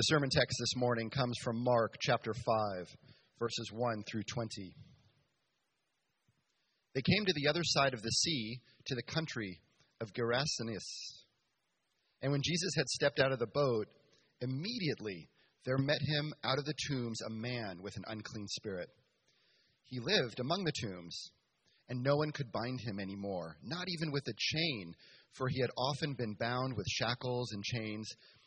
The sermon text this morning comes from Mark chapter 5, verses 1 through 20. They came to the other side of the sea, to the country of Gerasenes. And when Jesus had stepped out of the boat, immediately there met him out of the tombs a man with an unclean spirit. He lived among the tombs, and no one could bind him anymore, not even with a chain, for he had often been bound with shackles and chains,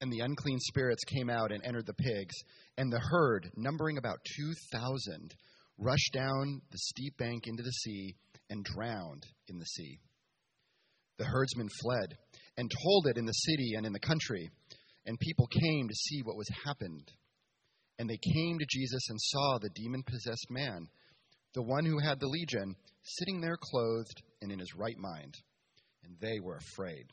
And the unclean spirits came out and entered the pigs, and the herd, numbering about 2,000, rushed down the steep bank into the sea and drowned in the sea. The herdsmen fled and told it in the city and in the country, and people came to see what was happened. And they came to Jesus and saw the demon-possessed man, the one who had the legion, sitting there clothed and in his right mind, and they were afraid.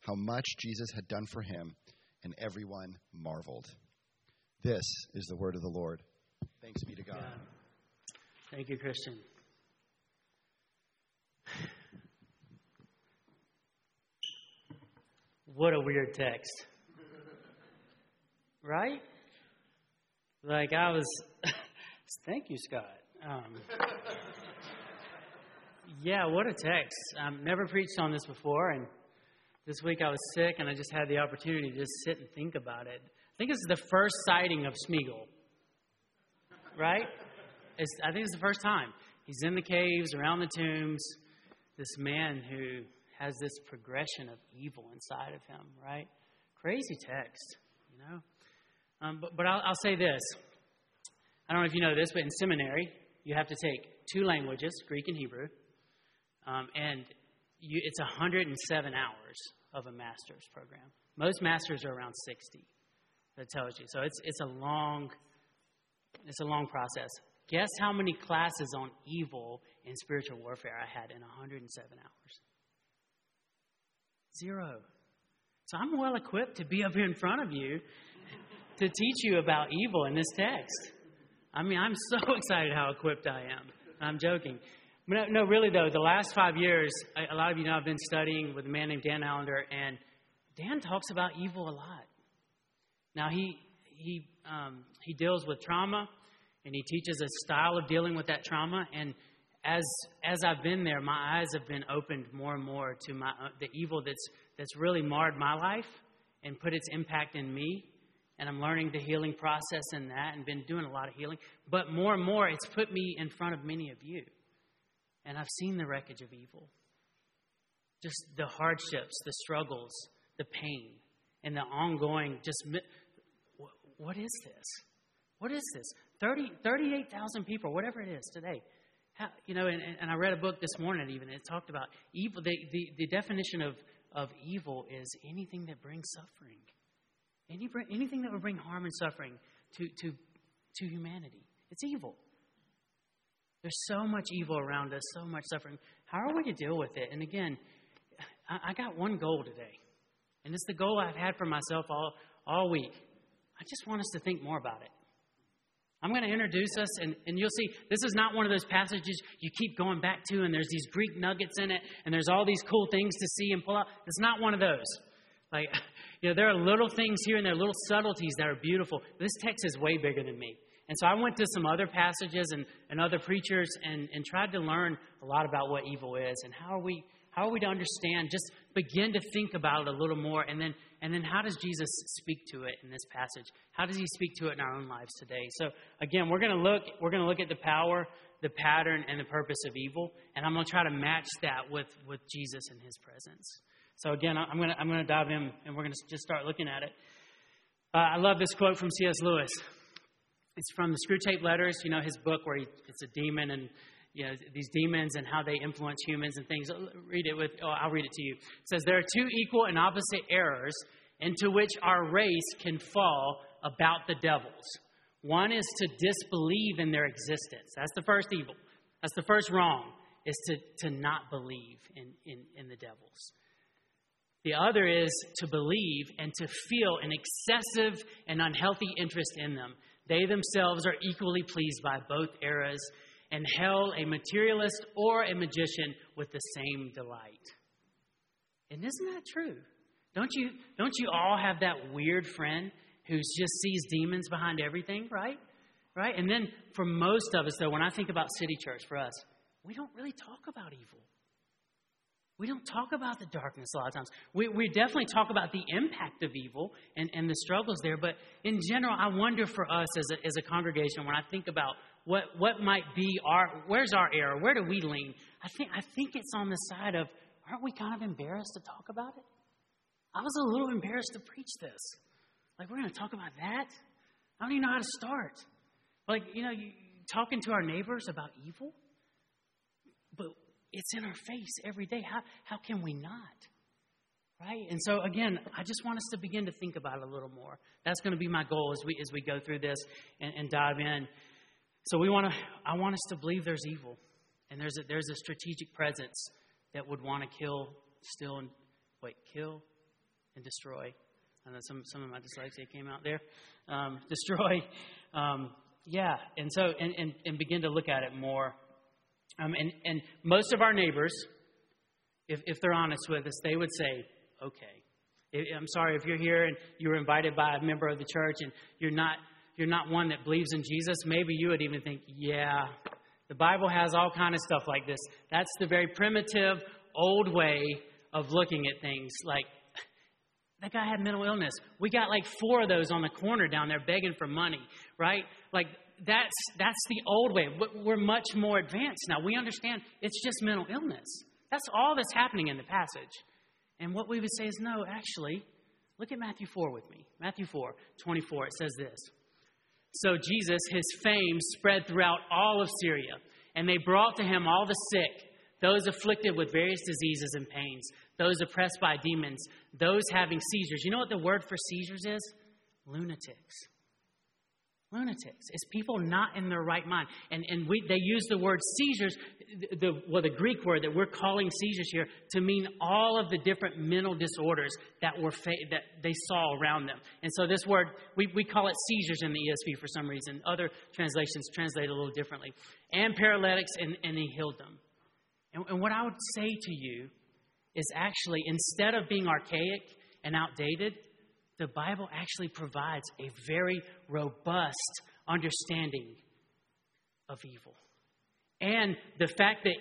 how much Jesus had done for him, and everyone marveled. This is the word of the Lord. Thanks be to God. Thank you, Christian. What a weird text. Right? Like I was... Thank you, Scott. Yeah, what a text. I've never preached on this before, and this week I was sick, and I just had the opportunity to just sit and think about it. I think this is the first sighting of Sméagol, right? I think it's the first time. He's in the caves, around the tombs, this man who has this progression of evil inside of him, right? Crazy text, you know? But I'll say this. I don't know if you know this, but in seminary, you have to take two languages, Greek and Hebrew, it's 107 hours of a master's program. Most masters are around 60. That tells you. So it's a long process. Guess how many classes on evil and spiritual warfare I had in 107 hours? 0. So I'm well equipped to be up here in front of you to teach you about evil in this text. I mean, I'm so excited how equipped I am. I'm joking. No, really, though, the last 5 years, a lot of you know I've been studying with a man named Dan Allender, and Dan talks about evil a lot. Now, he deals with trauma, and he teaches a style of dealing with that trauma. And as I've been there, my eyes have been opened more and more to the evil that's really marred my life and put its impact in me. And I'm learning the healing process in that and been doing a lot of healing. But more and more, it's put me in front of many of you. And I've seen the wreckage of evil. Just the hardships, the struggles, the pain, and the ongoing just... What is this? 38,000 people, whatever it is today. How, you know, and I read a book this morning even. It talked about evil. The definition of evil is anything that brings suffering. Anything that would bring harm and suffering to humanity. It's evil. There's so much evil around us, so much suffering. How are we to deal with it? And again, I got one goal today. And it's the goal I've had for myself all week. I just want us to think more about it. I'm going to introduce us, and you'll see this is not one of those passages you keep going back to, and there's these Greek nuggets in it, and there's all these cool things to see and pull out. It's not one of those. Like, you know, there are little things here, and there are little subtleties that are beautiful. This text is way bigger than me. And so I went to some other passages and other preachers and tried to learn a lot about what evil is and how are we to understand, just begin to think about it a little more, and then how does Jesus speak to it in this passage? How does he speak to it in our own lives today? So again, we're gonna look at the power, the pattern, and the purpose of evil, and I'm gonna try to match that with Jesus and his presence. So again, I'm gonna dive in, and we're gonna just start looking at it. I love this quote from C.S. Lewis. It's from the Screwtape Letters, you know, his book where it's a demon and, you know, these demons and how they influence humans and things. I'll read it to you. It says, there are two equal and opposite errors into which our race can fall about the devils. One is to disbelieve in their existence. That's the first evil. That's the first wrong, is to not believe in the devils. The other is to believe and to feel an excessive and unhealthy interest in them. They themselves are equally pleased by both eras, and hell a materialist or a magician with the same delight. And isn't that true? Don't you all have that weird friend who just sees demons behind everything, right? Right? And then for most of us, though, when I think about City Church, for us, we don't really talk about evil. We don't talk about the darkness a lot of times. We definitely talk about the impact of evil and the struggles there. But in general, I wonder for us as a congregation, when I think about what might be where's our error? Where do we lean? I think it's on the side of, aren't we kind of embarrassed to talk about it? I was a little embarrassed to preach this. Like, we're going to talk about that? I don't even know how to start. Like, you know, talking to our neighbors about evil? But it's in our face every day. How can we not? Right? And so, again, I just want us to begin to think about it a little more. That's going to be my goal as we go through this and dive in. So I want us to believe there's evil. And there's a strategic presence that would want to kill and destroy. I know some of my dyslexia came out there. Destroy. And so, and begin to look at it more. And most of our neighbors, if they're honest with us, they would say, okay, I'm sorry if you're here and you were invited by a member of the church and you're not one that believes in Jesus. Maybe you would even think, yeah, the Bible has all kind of stuff like this. That's the very primitive, old way of looking at things. Like, that guy had mental illness. We got like 4 of those on the corner down there begging for money, right? Like, that's the old way. We're much more advanced now. We understand it's just mental illness. That's all that's happening in the passage. And what we would say is, no, actually, look at Matthew 4 with me. Matthew 4:24, it says this. So Jesus, his fame spread throughout all of Syria, and they brought to him all the sick, those afflicted with various diseases and pains, those oppressed by demons, those having seizures. You know what the word for seizures is? Lunatics. Lunatics. It's people not in their right mind. And they use the word seizures, the Greek word that we're calling seizures here, to mean all of the different mental disorders that they saw around them. And so this word, we call it seizures in the ESV for some reason. Other translations translate a little differently. And paralytics, and he healed them. And what I would say to you is, actually, instead of being archaic and outdated, the Bible actually provides a very robust understanding of evil. And the fact that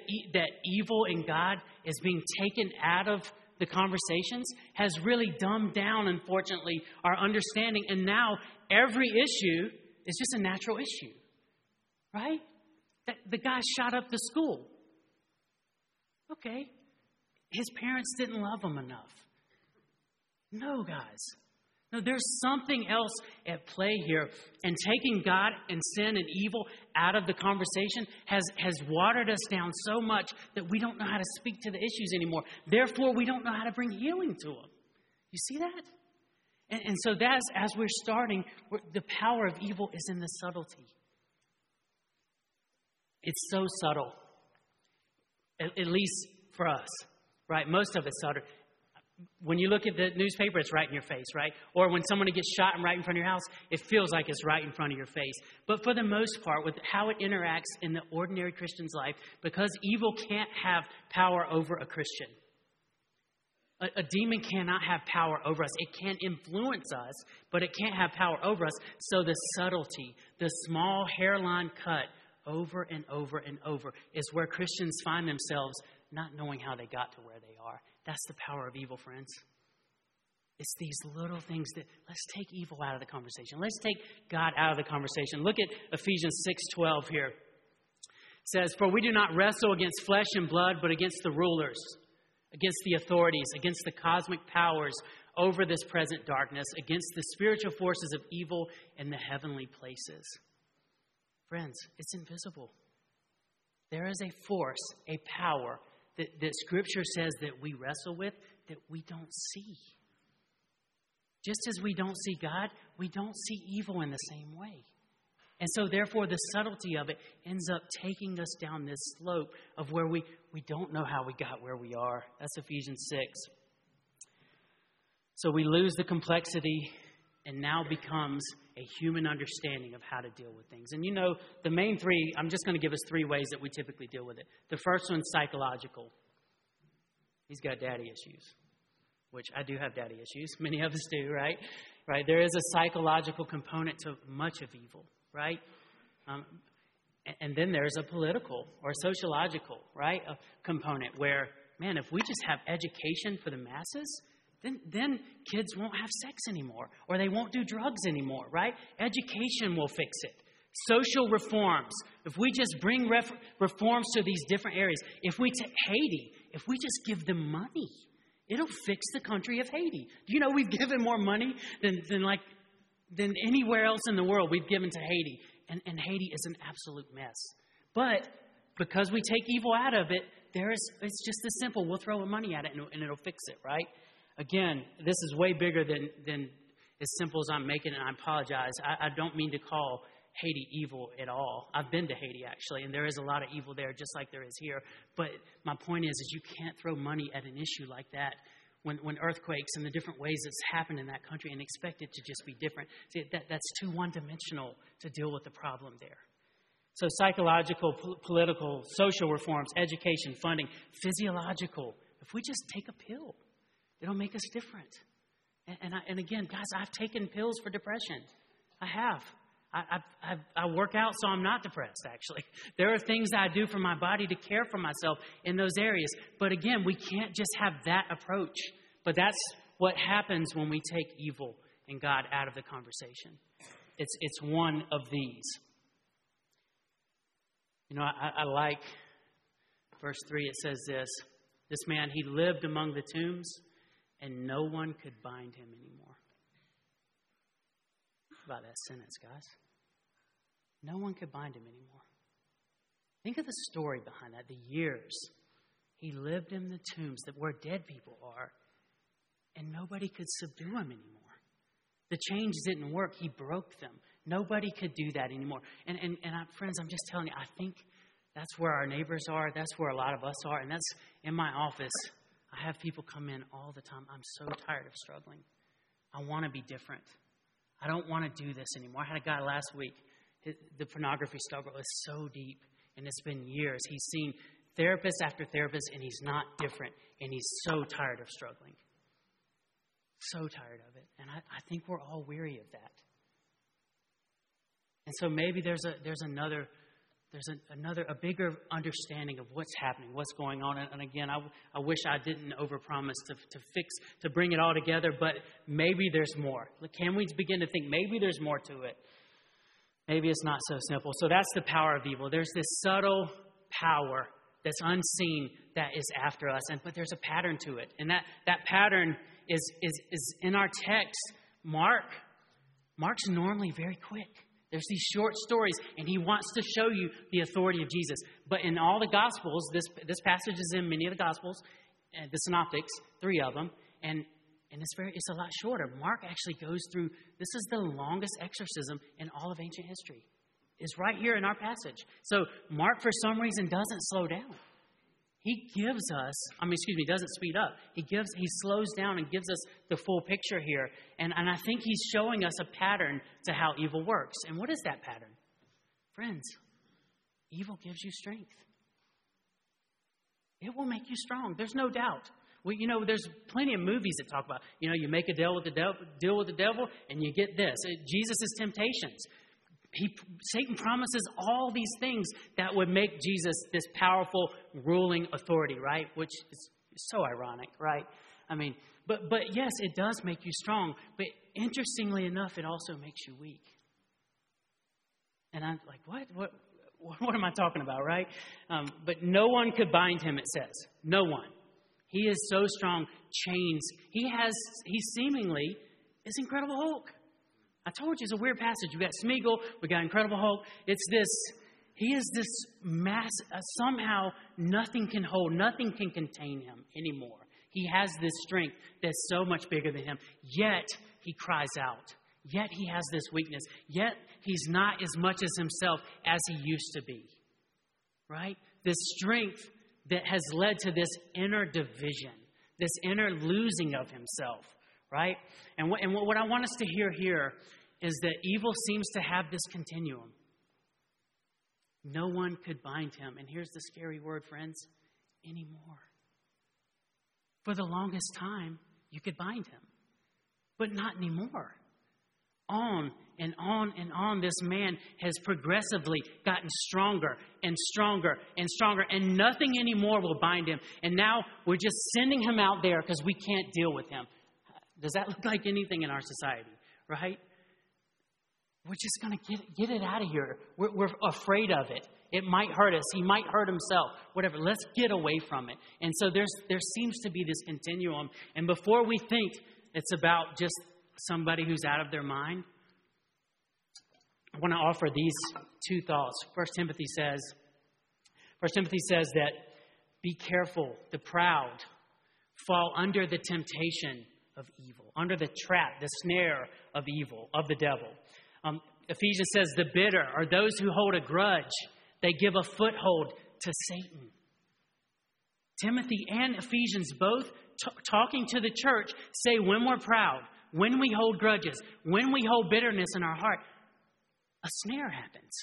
evil in God is being taken out of the conversations has really dumbed down, unfortunately, our understanding. And now every issue is just a natural issue, right? That the guy shot up the school. Okay. His parents didn't love him enough. No, guys. No, there's something else at play here. And taking God and sin and evil out of the conversation has watered us down so much that we don't know how to speak to the issues anymore. Therefore, we don't know how to bring healing to them. You see that? And so that's, as we're starting, the power of evil is in the subtlety. It's so subtle. At least for us, right? Most of it's subtle. When you look at the newspaper, it's right in your face, right? Or when someone gets shot and right in front of your house, it feels like it's right in front of your face. But for the most part, with how it interacts in the ordinary Christian's life, because evil can't have power over a Christian. A demon cannot have power over us. It can influence us, but it can't have power over us. So the subtlety, the small hairline cut over and over and over is where Christians find themselves not knowing how they got to where they are. That's the power of evil, friends. It's these little things that, let's take evil out of the conversation. Let's take God out of the conversation. Look at Ephesians 6:12 here. It says, "For we do not wrestle against flesh and blood, but against the rulers, against the authorities, against the cosmic powers over this present darkness, against the spiritual forces of evil in the heavenly places." Friends, it's invisible. There is a force, a power that Scripture says that we wrestle with that we don't see. Just as we don't see God, we don't see evil in the same way. And so therefore the subtlety of it ends up taking us down this slope of where we don't know how we got where we are. That's Ephesians 6. So we lose the complexity and now becomes a human understanding of how to deal with things. And you know, the main three, I'm just going to give us three ways that we typically deal with it. The first one's psychological. He's got daddy issues, which I do have daddy issues. Many of us do, right? Right. There is a psychological component to much of evil, right? And then there's a political or sociological, right, a component where, man, if we just have education for the masses, then kids won't have sex anymore, or they won't do drugs anymore, right? Education will fix it. Social reforms. If we just bring reforms to these different areas. If we take Haiti, if we just give them money, it'll fix the country of Haiti. Do you know we've given more money than anywhere else in the world we've given to Haiti? And Haiti is an absolute mess. But because we take evil out of it, it's just this simple. We'll throw money at it and it'll fix it, right? Again, this is way bigger than as simple as I'm making it, and I apologize. I don't mean to call Haiti evil at all. I've been to Haiti, actually, and there is a lot of evil there, just like there is here. But my point is you can't throw money at an issue like that when earthquakes and the different ways it's happened in that country and expect it to just be different. See, that's too one-dimensional to deal with the problem there. So psychological, political, social reforms, education, funding, physiological. If we just take a pill, it'll make us different. And again, guys, I've taken pills for depression. I have. I work out so I'm not depressed, actually. There are things I do for my body to care for myself in those areas. But again, we can't just have that approach. But that's what happens when we take evil and God out of the conversation. It's one of these. You know, I like verse 3. It says this, "This man, he lived among the tombs, and no one could bind him anymore." About that sentence, guys. No one could bind him anymore. Think of the story behind that, the years. He lived in the tombs that where dead people are, and nobody could subdue him anymore. The chains didn't work. He broke them. Nobody could do that anymore. And friends, I'm just telling you, I think that's where our neighbors are. That's where a lot of us are. And that's in my office. I have people come in all the time. "I'm so tired of struggling. I want to be different. I don't want to do this anymore." I had a guy last week. The pornography struggle is so deep, and it's been years. He's seen therapist after therapist, and he's not different, and he's so tired of struggling. So tired of it. And I think we're all weary of that. And so maybe there's a bigger understanding of what's happening, what's going on. And again, I wish I didn't overpromise to bring it all together, but maybe there's more. Can we begin to think maybe there's more to it? Maybe it's not so simple. So that's the power of evil. There's this subtle power that's unseen that is after us, but there's a pattern to it. And that pattern is in our text. Mark's normally very quick. There's these short stories, and he wants to show you the authority of Jesus. But in all the Gospels, this passage is in many of the Gospels, the Synoptics, three of them, and it's a lot shorter. Mark actually goes through, this is the longest exorcism in all of ancient history. It's right here in our passage. So Mark, for some reason, doesn't slow down. He gives us, he doesn't speed up. He slows down and gives us the full picture here. And I think he's showing us a pattern to how evil works. And what is that pattern? Friends, evil gives you strength. It will make you strong. There's no doubt. Well, there's plenty of movies that talk about, you make a deal with the devil and you get this. Jesus' temptations. Satan promises all these things that would make Jesus this powerful ruling authority, right? Which is so ironic, right? But yes, it does make you strong. But interestingly enough, it also makes you weak. And I'm like, what am I talking about, right? But no one could bind him, it says. No one. He is so strong. Chains. He seemingly is Incredible Hulk. I told you it's a weird passage. We got Sméagol, we got Incredible Hulk. He is this mass. Somehow nothing can hold, nothing can contain him anymore. He has this strength that's so much bigger than him. Yet he cries out. Yet he has this weakness. Yet he's not as much as himself as he used to be. Right? This strength that has led to this inner division, this inner losing of himself. Right? And what I want us to hear here is that evil seems to have this continuum. No one could bind him. And here's the scary word, friends, anymore. For the longest time, you could bind him. But not anymore. On and on and on, this man has progressively gotten stronger and stronger and stronger, and nothing anymore will bind him. And now we're just sending him out there because we can't deal with him. Does that look like anything in our society, right? We're just going to get it out of here. We're afraid of it. It might hurt us. He might hurt himself. Whatever. Let's get away from it. And so there seems to be this continuum. And before we think it's about just somebody who's out of their mind, I want to offer these two thoughts. First Timothy says that be careful, the proud fall under the temptation of evil, under the trap, the snare of evil, of the devil. Ephesians says the bitter are those who hold a grudge. They give a foothold to Satan. Timothy and Ephesians both talking to the church say when we're proud, when we hold grudges, when we hold bitterness in our heart, a snare happens.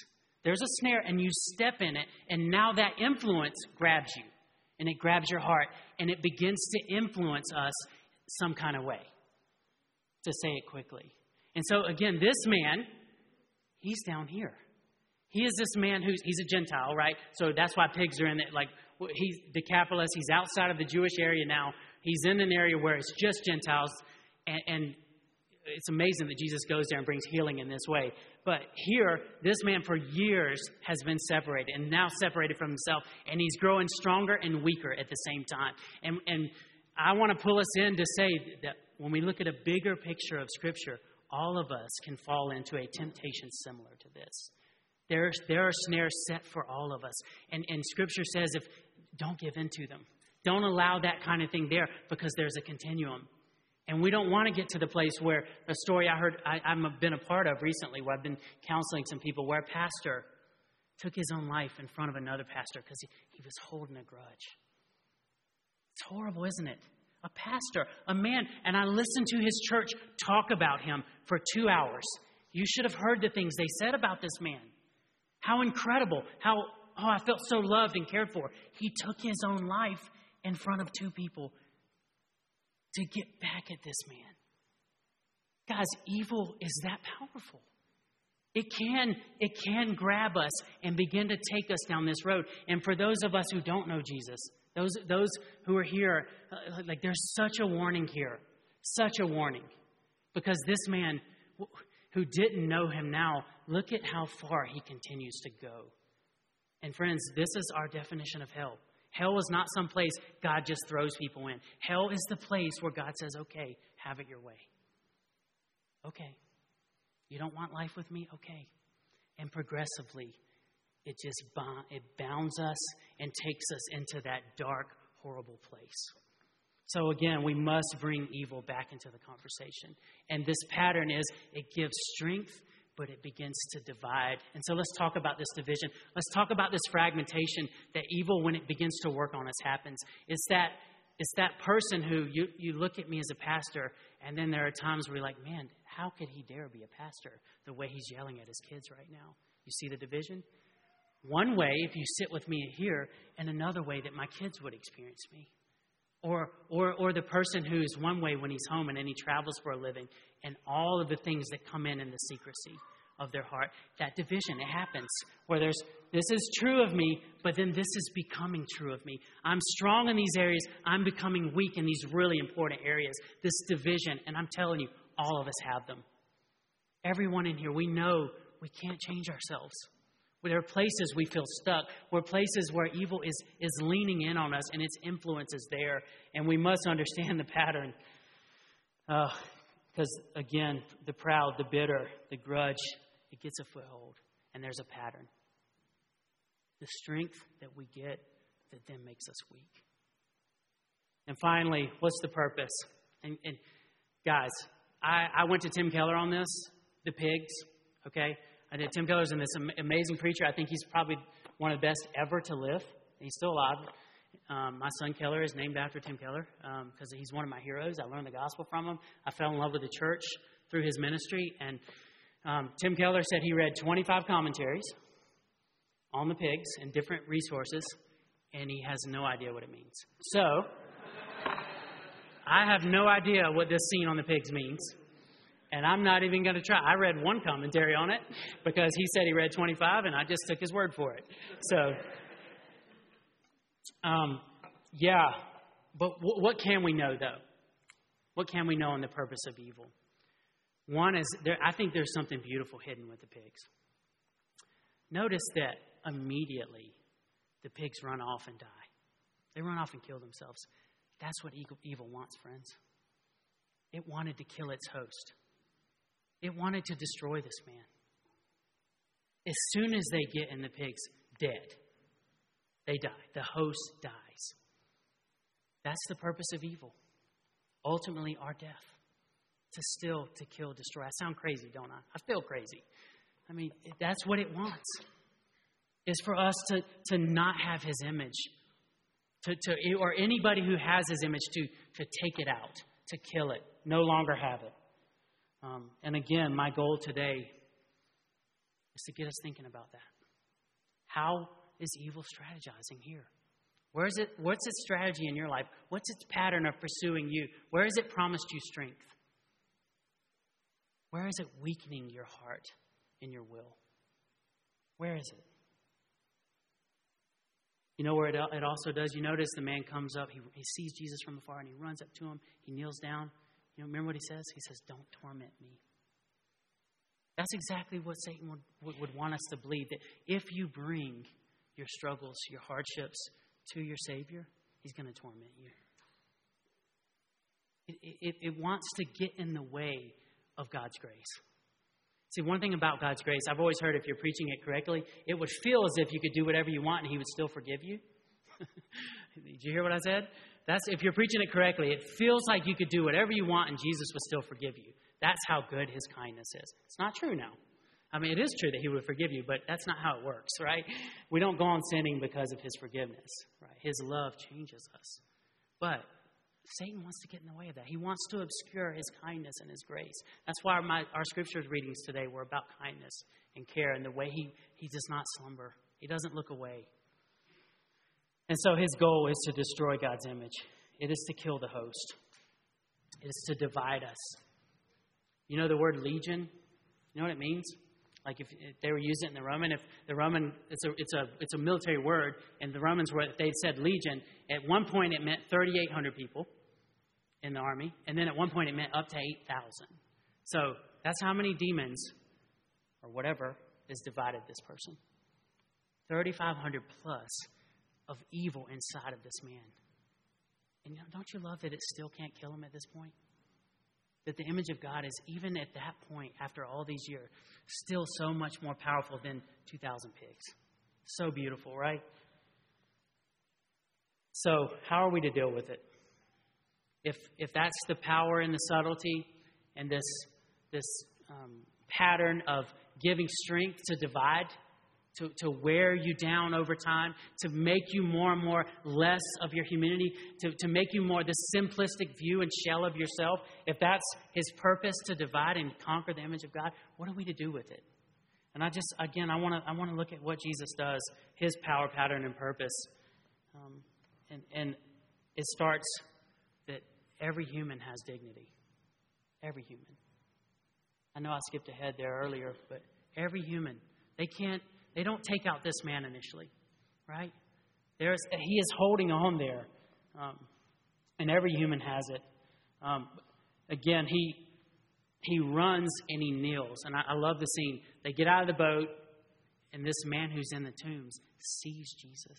There's a snare and you step in it and now that influence grabs you and it grabs your heart and it begins to influence us some kind of way, to say it quickly. And so again, this man, he's down here. He is this man he's a Gentile, right? So that's why pigs are in it. Like he's Decapolis, he's outside of the Jewish area now. He's in an area where it's just Gentiles. And it's amazing that Jesus goes there and brings healing in this way. But here, this man for years has been separated and now separated from himself. And he's growing stronger and weaker at the same time. And I want to pull us in to say that when we look at a bigger picture of Scripture, all of us can fall into a temptation similar to this. There are snares set for all of us. And Scripture says, don't give in to them. Don't allow that kind of thing there because there's a continuum. And we don't want to get to the place where a story I heard, I've been a part of recently, where I've been counseling some people, where a pastor took his own life in front of another pastor because he was holding a grudge. It's horrible, isn't it? A pastor, a man, and I listened to his church talk about him for 2 hours. You should have heard the things they said about this man. How incredible. How I felt so loved and cared for. He took his own life in front of two people to get back at this man. Guys, evil is that powerful. It can grab us and begin to take us down this road. And for those of us who don't know Jesus, those who are here, like there's such a warning here. Such a warning. Because this man who didn't know him now, look at how far he continues to go. And friends, this is our definition of hell. Hell is not some place God just throws people in. Hell is the place where God says, okay, have it your way. Okay. You don't want life with me? Okay. And progressively, it just bounds us and takes us into that dark, horrible place. So again, we must bring evil back into the conversation. And this pattern is it gives strength, but it begins to divide. And so let's talk about this division. Let's talk about this fragmentation that evil, when it begins to work on us, happens. It's that person who you look at me as a pastor, and then there are times where you're like, man, how could he dare be a pastor the way he's yelling at his kids right now? You see the division? One way, if you sit with me here, and another way that my kids would experience me. Or the person who is one way when he's home and then he travels for a living, and all of the things that come in the secrecy of their heart. That division, it happens where there's, this is true of me, but then this is becoming true of me. I'm strong in these areas. I'm becoming weak in these really important areas. This division, and I'm telling you, all of us have them. Everyone in here, we know we can't change ourselves. There are places we feel stuck. There are places where evil is leaning in on us and its influence is there. And we must understand the pattern. Because, again, the proud, the bitter, the grudge, it gets a foothold. And there's a pattern. The strength that we get that then makes us weak. And finally, what's the purpose? And guys, I went to Tim Keller on this, the pigs, okay? I did. Tim Keller's this amazing preacher. I think he's probably one of the best ever to live. He's still alive. My son Keller is named after Tim Keller because he's one of my heroes. I learned the gospel from him. I fell in love with the church through his ministry. And Tim Keller said he read 25 commentaries on the pigs and different resources, and he has no idea what it means. So I have no idea what this scene on the pigs means. And I'm not even going to try. I read one commentary on it because he said he read 25, and I just took his word for it. So, But what can we know, though? What can we know on the purpose of evil? One is, I think there's something beautiful hidden with the pigs. Notice that immediately the pigs run off and die. They run off and kill themselves. That's what evil wants, friends. It wanted to kill its host. It wanted to destroy this man. As soon as they get in the pigs, dead. They die. The host dies. That's the purpose of evil. Ultimately, our death. To steal, to kill, destroy. I sound crazy, don't I? I feel crazy. I mean, that's what it wants. It's for us to not have his image. Or anybody who has his image to take it out. To kill it. No longer have it. And again, my goal today is to get us thinking about that. How is evil strategizing here? Where is it? What's its strategy in your life? What's its pattern of pursuing you? Where has it promised you strength? Where is it weakening your heart and your will? Where is it? You know where it also does? You notice the man comes up, he sees Jesus from afar, and he runs up to him, he kneels down. You know, remember what he says? He says, "Don't torment me." That's exactly what Satan would want us to believe, that if you bring your struggles, your hardships to your Savior, he's going to torment you. It wants to get in the way of God's grace. See, one thing about God's grace, I've always heard if you're preaching it correctly, it would feel as if you could do whatever you want and he would still forgive you. Did you hear what I said? That's if you're preaching it correctly, it feels like you could do whatever you want and Jesus will still forgive you. That's how good his kindness is. It's not true now. I mean, it is true that he would forgive you, but that's not how it works, right? We don't go on sinning because of his forgiveness, right? His love changes us. But Satan wants to get in the way of that. He wants to obscure his kindness and his grace. That's why our scriptures readings today were about kindness and care and the way he does not slumber. He doesn't look away. And so his goal is to destroy God's image. It is to kill the host. It is to divide us. You know the word legion? You know what it means? Like if they were using it in the Roman, if the Roman, it's a military word, and the Romans were, if they'd said legion, at one point it meant 3,800 people in the army, and then at one point it meant up to 8,000. So that's how many demons, or whatever, is divided this person. 3,500 plus of evil inside of this man. And don't you love that it still can't kill him at this point? That the image of God is, even at that point, after all these years, still so much more powerful than 2,000 pigs. So beautiful, right? So how are we to deal with it? If that's the power and the subtlety and this pattern of giving strength to divide, to wear you down over time, to make you more and more less of your humanity, to make you more the simplistic view and shell of yourself, if that's his purpose, to divide and conquer the image of God, what are we to do with it? And I just, again, I want to look at what Jesus does, his power, pattern, and purpose. And it starts that every human has dignity. Every human. I know I skipped ahead there earlier, but every human, they don't take out this man initially, right? He is holding on there, and every human has it. Again, he runs and he kneels, and I love the scene. They get out of the boat, and this man who's in the tombs sees Jesus,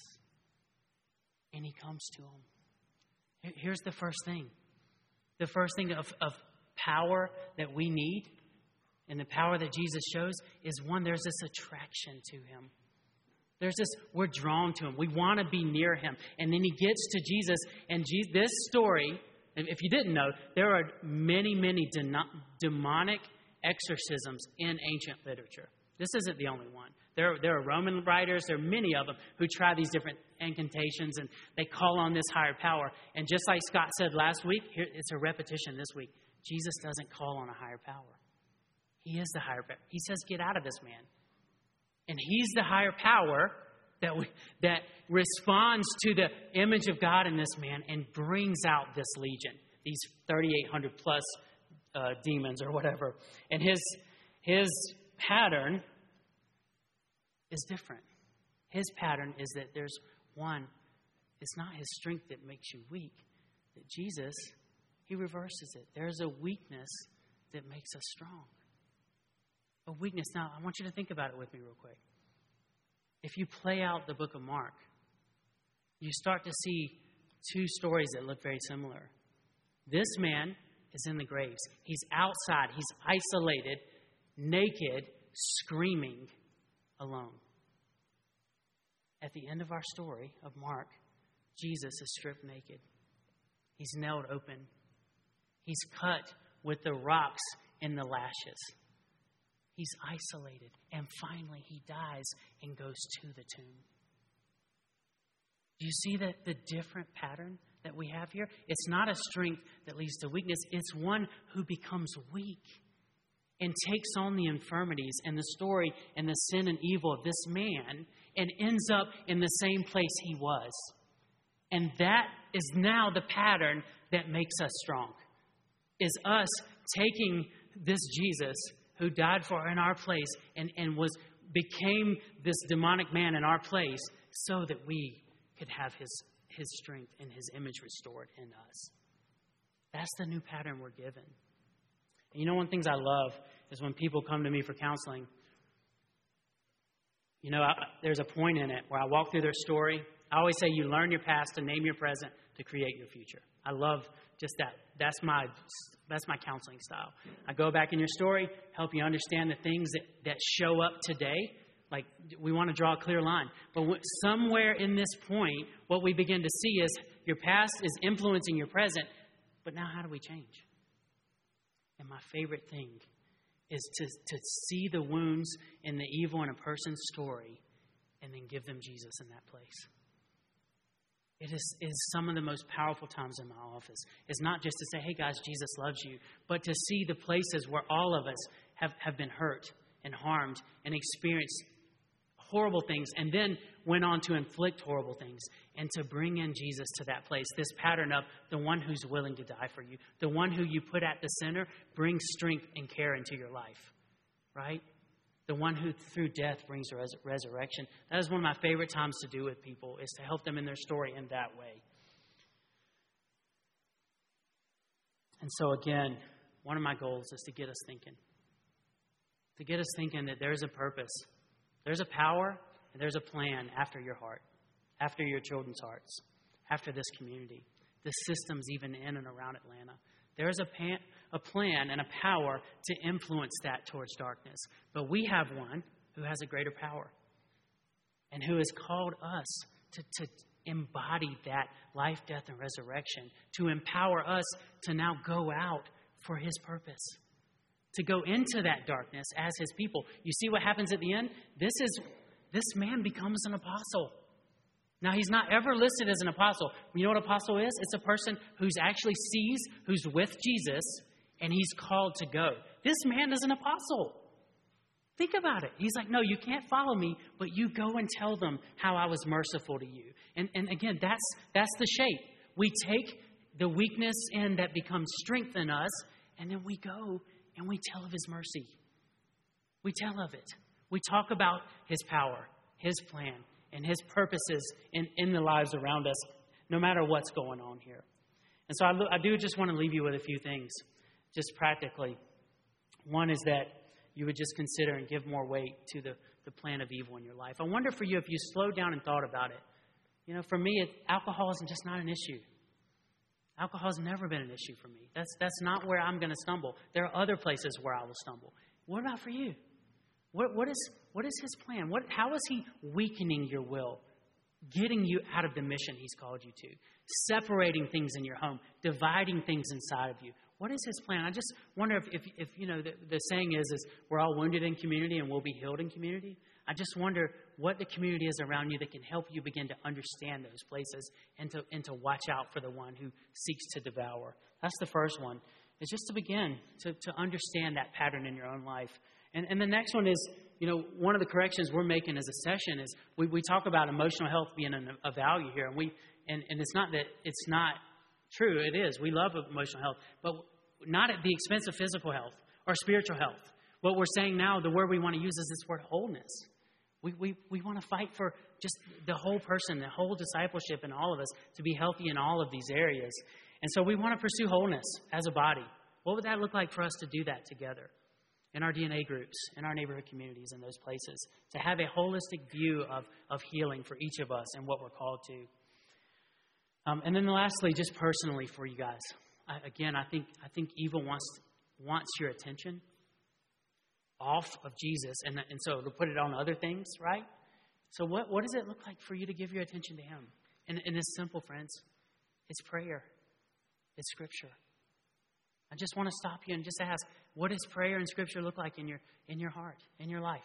and he comes to him. Here's the first thing. The first thing of power that we need, and the power that Jesus shows, is one, there's this attraction to him. There's this, we're drawn to him. We want to be near him. And then he gets to Jesus, and this story, if you didn't know, there are many, many demonic exorcisms in ancient literature. This isn't the only one. There are Roman writers, there are many of them who try these different incantations, and they call on this higher power. And just like Scott said last week, it's a repetition this week. Jesus doesn't call on a higher power. He is the higher power. He says, get out of this man. And he's the higher power that responds to the image of God in this man and brings out this legion, these 3,800 plus demons or whatever. And his pattern is different. His pattern is that there's one, it's not his strength that makes you weak, that Jesus, he reverses it. There's a weakness that makes us strong. A weakness. Now, I want you to think about it with me real quick. If you play out the book of Mark, you start to see two stories that look very similar. This man is in the graves. He's outside. He's isolated, naked, screaming, alone. At the end of our story of Mark, Jesus is stripped naked. He's nailed open. He's cut with the rocks and the lashes. He's isolated. And finally, he dies and goes to the tomb. Do you see the different pattern that we have here? It's not a strength that leads to weakness. It's one who becomes weak and takes on the infirmities and the story and the sin and evil of this man and ends up in the same place he was. And that is now the pattern that makes us strong, is us taking this Jesus who died for in our place and became this demonic man in our place so that we could have his strength and his image restored in us. That's the new pattern we're given. And you know, one of the things I love is when people come to me for counseling, you know, there's a point in it where I walk through their story. I always say you learn your past to name your present to create your future. I love just that. That's my counseling style. I go back in your story, help you understand the things that show up today. Like, we want to draw a clear line. But somewhere in this point, what we begin to see is your past is influencing your present, but now how do we change? And my favorite thing is to see the wounds and the evil in a person's story and then give them Jesus in that place. It is some of the most powerful times in my office. It's not just to say, hey guys, Jesus loves you, but to see the places where all of us have been hurt and harmed and experienced horrible things and then went on to inflict horrible things, and to bring in Jesus to that place, this pattern of the one who's willing to die for you, the one who you put at the center, brings strength and care into your life, right? The one who through death brings resurrection. That is one of my favorite times to do with people, is to help them in their story in that way. And so again, one of my goals is to get us thinking. To get us thinking that there's a purpose. There's a power and there's a plan after your heart. After your children's hearts. After this community. The systems even in and around Atlanta. There's a plan and a power to influence that towards darkness. But we have one who has a greater power and who has called us to embody that life, death, and resurrection, to empower us to now go out for his purpose, to go into that darkness as his people. You see what happens at the end? This man becomes an apostle. Now, he's not ever listed as an apostle. You know what apostle is? It's a person who's actually sees, who's with Jesus, and he's called to go. This man is an apostle. Think about it. He's like, no, you can't follow me, but you go and tell them how I was merciful to you. And again, that's the shape. We take the weakness in that becomes strength in us, and then we go and we tell of his mercy. We tell of it. We talk about his power, his plan, and his purposes in the lives around us, no matter what's going on here. And so I do just want to leave you with a few things, just practically. One is that you would just consider and give more weight to the plan of evil in your life. I wonder for you if you slowed down and thought about it. You know, for me, alcoholism is just not an issue. Alcohol's never been an issue for me. That's not where I'm going to stumble. There are other places where I will stumble. What about for you? What is his plan? How is he weakening your will, getting you out of the mission he's called you to, separating things in your home, dividing things inside of you? What is his plan? I just wonder if you know, the saying is we're all wounded in community and we'll be healed in community. I just wonder what the community is around you that can help you begin to understand those places and to watch out for the one who seeks to devour. That's the first one. It's just to begin to understand that pattern in your own life. And the next one is, you know, one of the corrections we're making as a session is we talk about emotional health being a value here. And it's not that it's not true. It is. We love emotional health, but not at the expense of physical health or spiritual health. What we're saying now, the word we want to use is this word wholeness. We want to fight for just the whole person, the whole discipleship in all of us to be healthy in all of these areas. And so we want to pursue wholeness as a body. What would that look like for us to do that together? In our DNA groups, in our neighborhood communities, in those places, to have a holistic view of healing for each of us and what we're called to. And then lastly, just personally for you guys, I think evil wants your attention off of Jesus, and so to put it on other things, right? So what does it look like for you to give your attention to him? And it's simple, friends. It's prayer. It's Scripture. I just want to stop you and just ask, what does prayer and Scripture look like in your heart, in your life?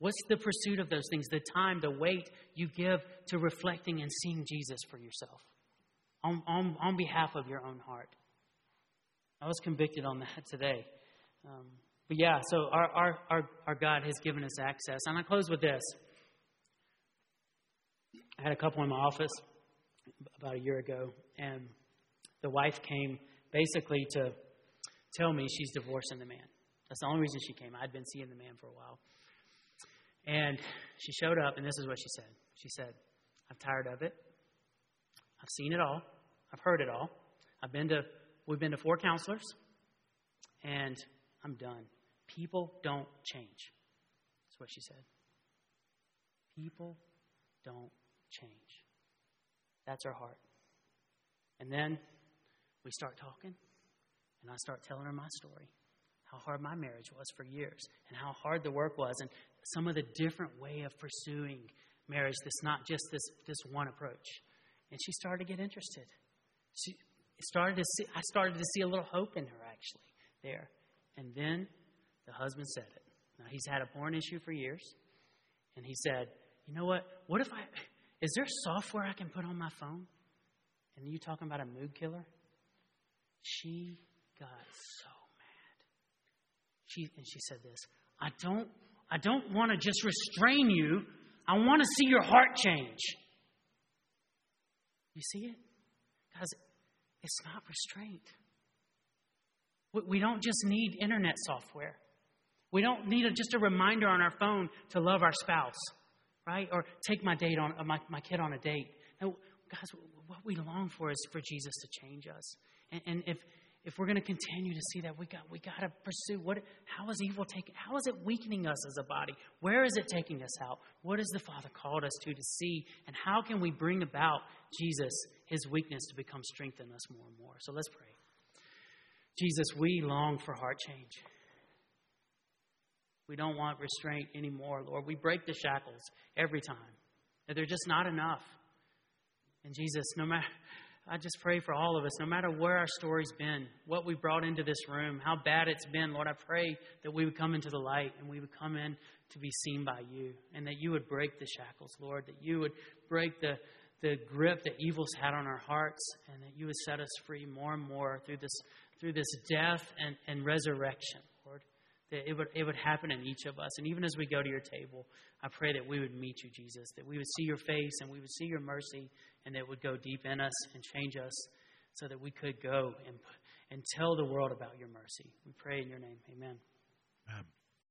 What's the pursuit of those things, the time, the weight you give to reflecting and seeing Jesus for yourself on behalf of your own heart? I was convicted on that today. But yeah, so our God has given us access. And I close with this. I had a couple in my office about a year ago, and the wife came basically to tell me she's divorcing the man. That's the only reason she came. I'd been seeing the man for a while. And she showed up, and this is what she said. She said, I'm tired of it. I've seen it all. I've heard it all. We've been to 4 counselors, and I'm done. People don't change. That's what she said. People don't change. That's her heart. And then we start talking, and I start telling her my story, how hard my marriage was for years, and how hard the work was, and some of the different way of pursuing marriage that's not just this one approach. And she started to get interested. I started to see a little hope in her, actually, there. And then the husband said it. Now, he's had a porn issue for years, and he said, you know what? Is there software I can put on my phone? And you talking about a mood killer? She got so mad. She said this, I don't want to just restrain you. I want to see your heart change. You see it? Guys, it's not restraint. We don't just need internet software. We don't need just a reminder on our phone to love our spouse, right? Or take my kid on a date. No, guys, what we long for is for Jesus to change us. And if we're going to continue to see that, we got to pursue how is evil taking? How is it weakening us as a body? Where is it taking us out? What has the Father called us to see? And how can we bring about Jesus, his weakness, to become strength in us more and more? So let's pray. Jesus, we long for heart change. We don't want restraint anymore, Lord. We break the shackles every time. They're just not enough. And Jesus, no matter I just pray for all of us, no matter where our story's been, what we brought into this room, how bad it's been. Lord, I pray that we would come into the light and we would come in to be seen by you, and that you would break the shackles, Lord, that you would break the grip that evil's had on our hearts, and that you would set us free more and more through this death and resurrection, Lord, that it would happen in each of us. And even as we go to your table, I pray that we would meet you, Jesus, that we would see your face and we would see your mercy, and that it would go deep in us and change us so that we could go and tell the world about your mercy. We pray in your name. Amen. Amen.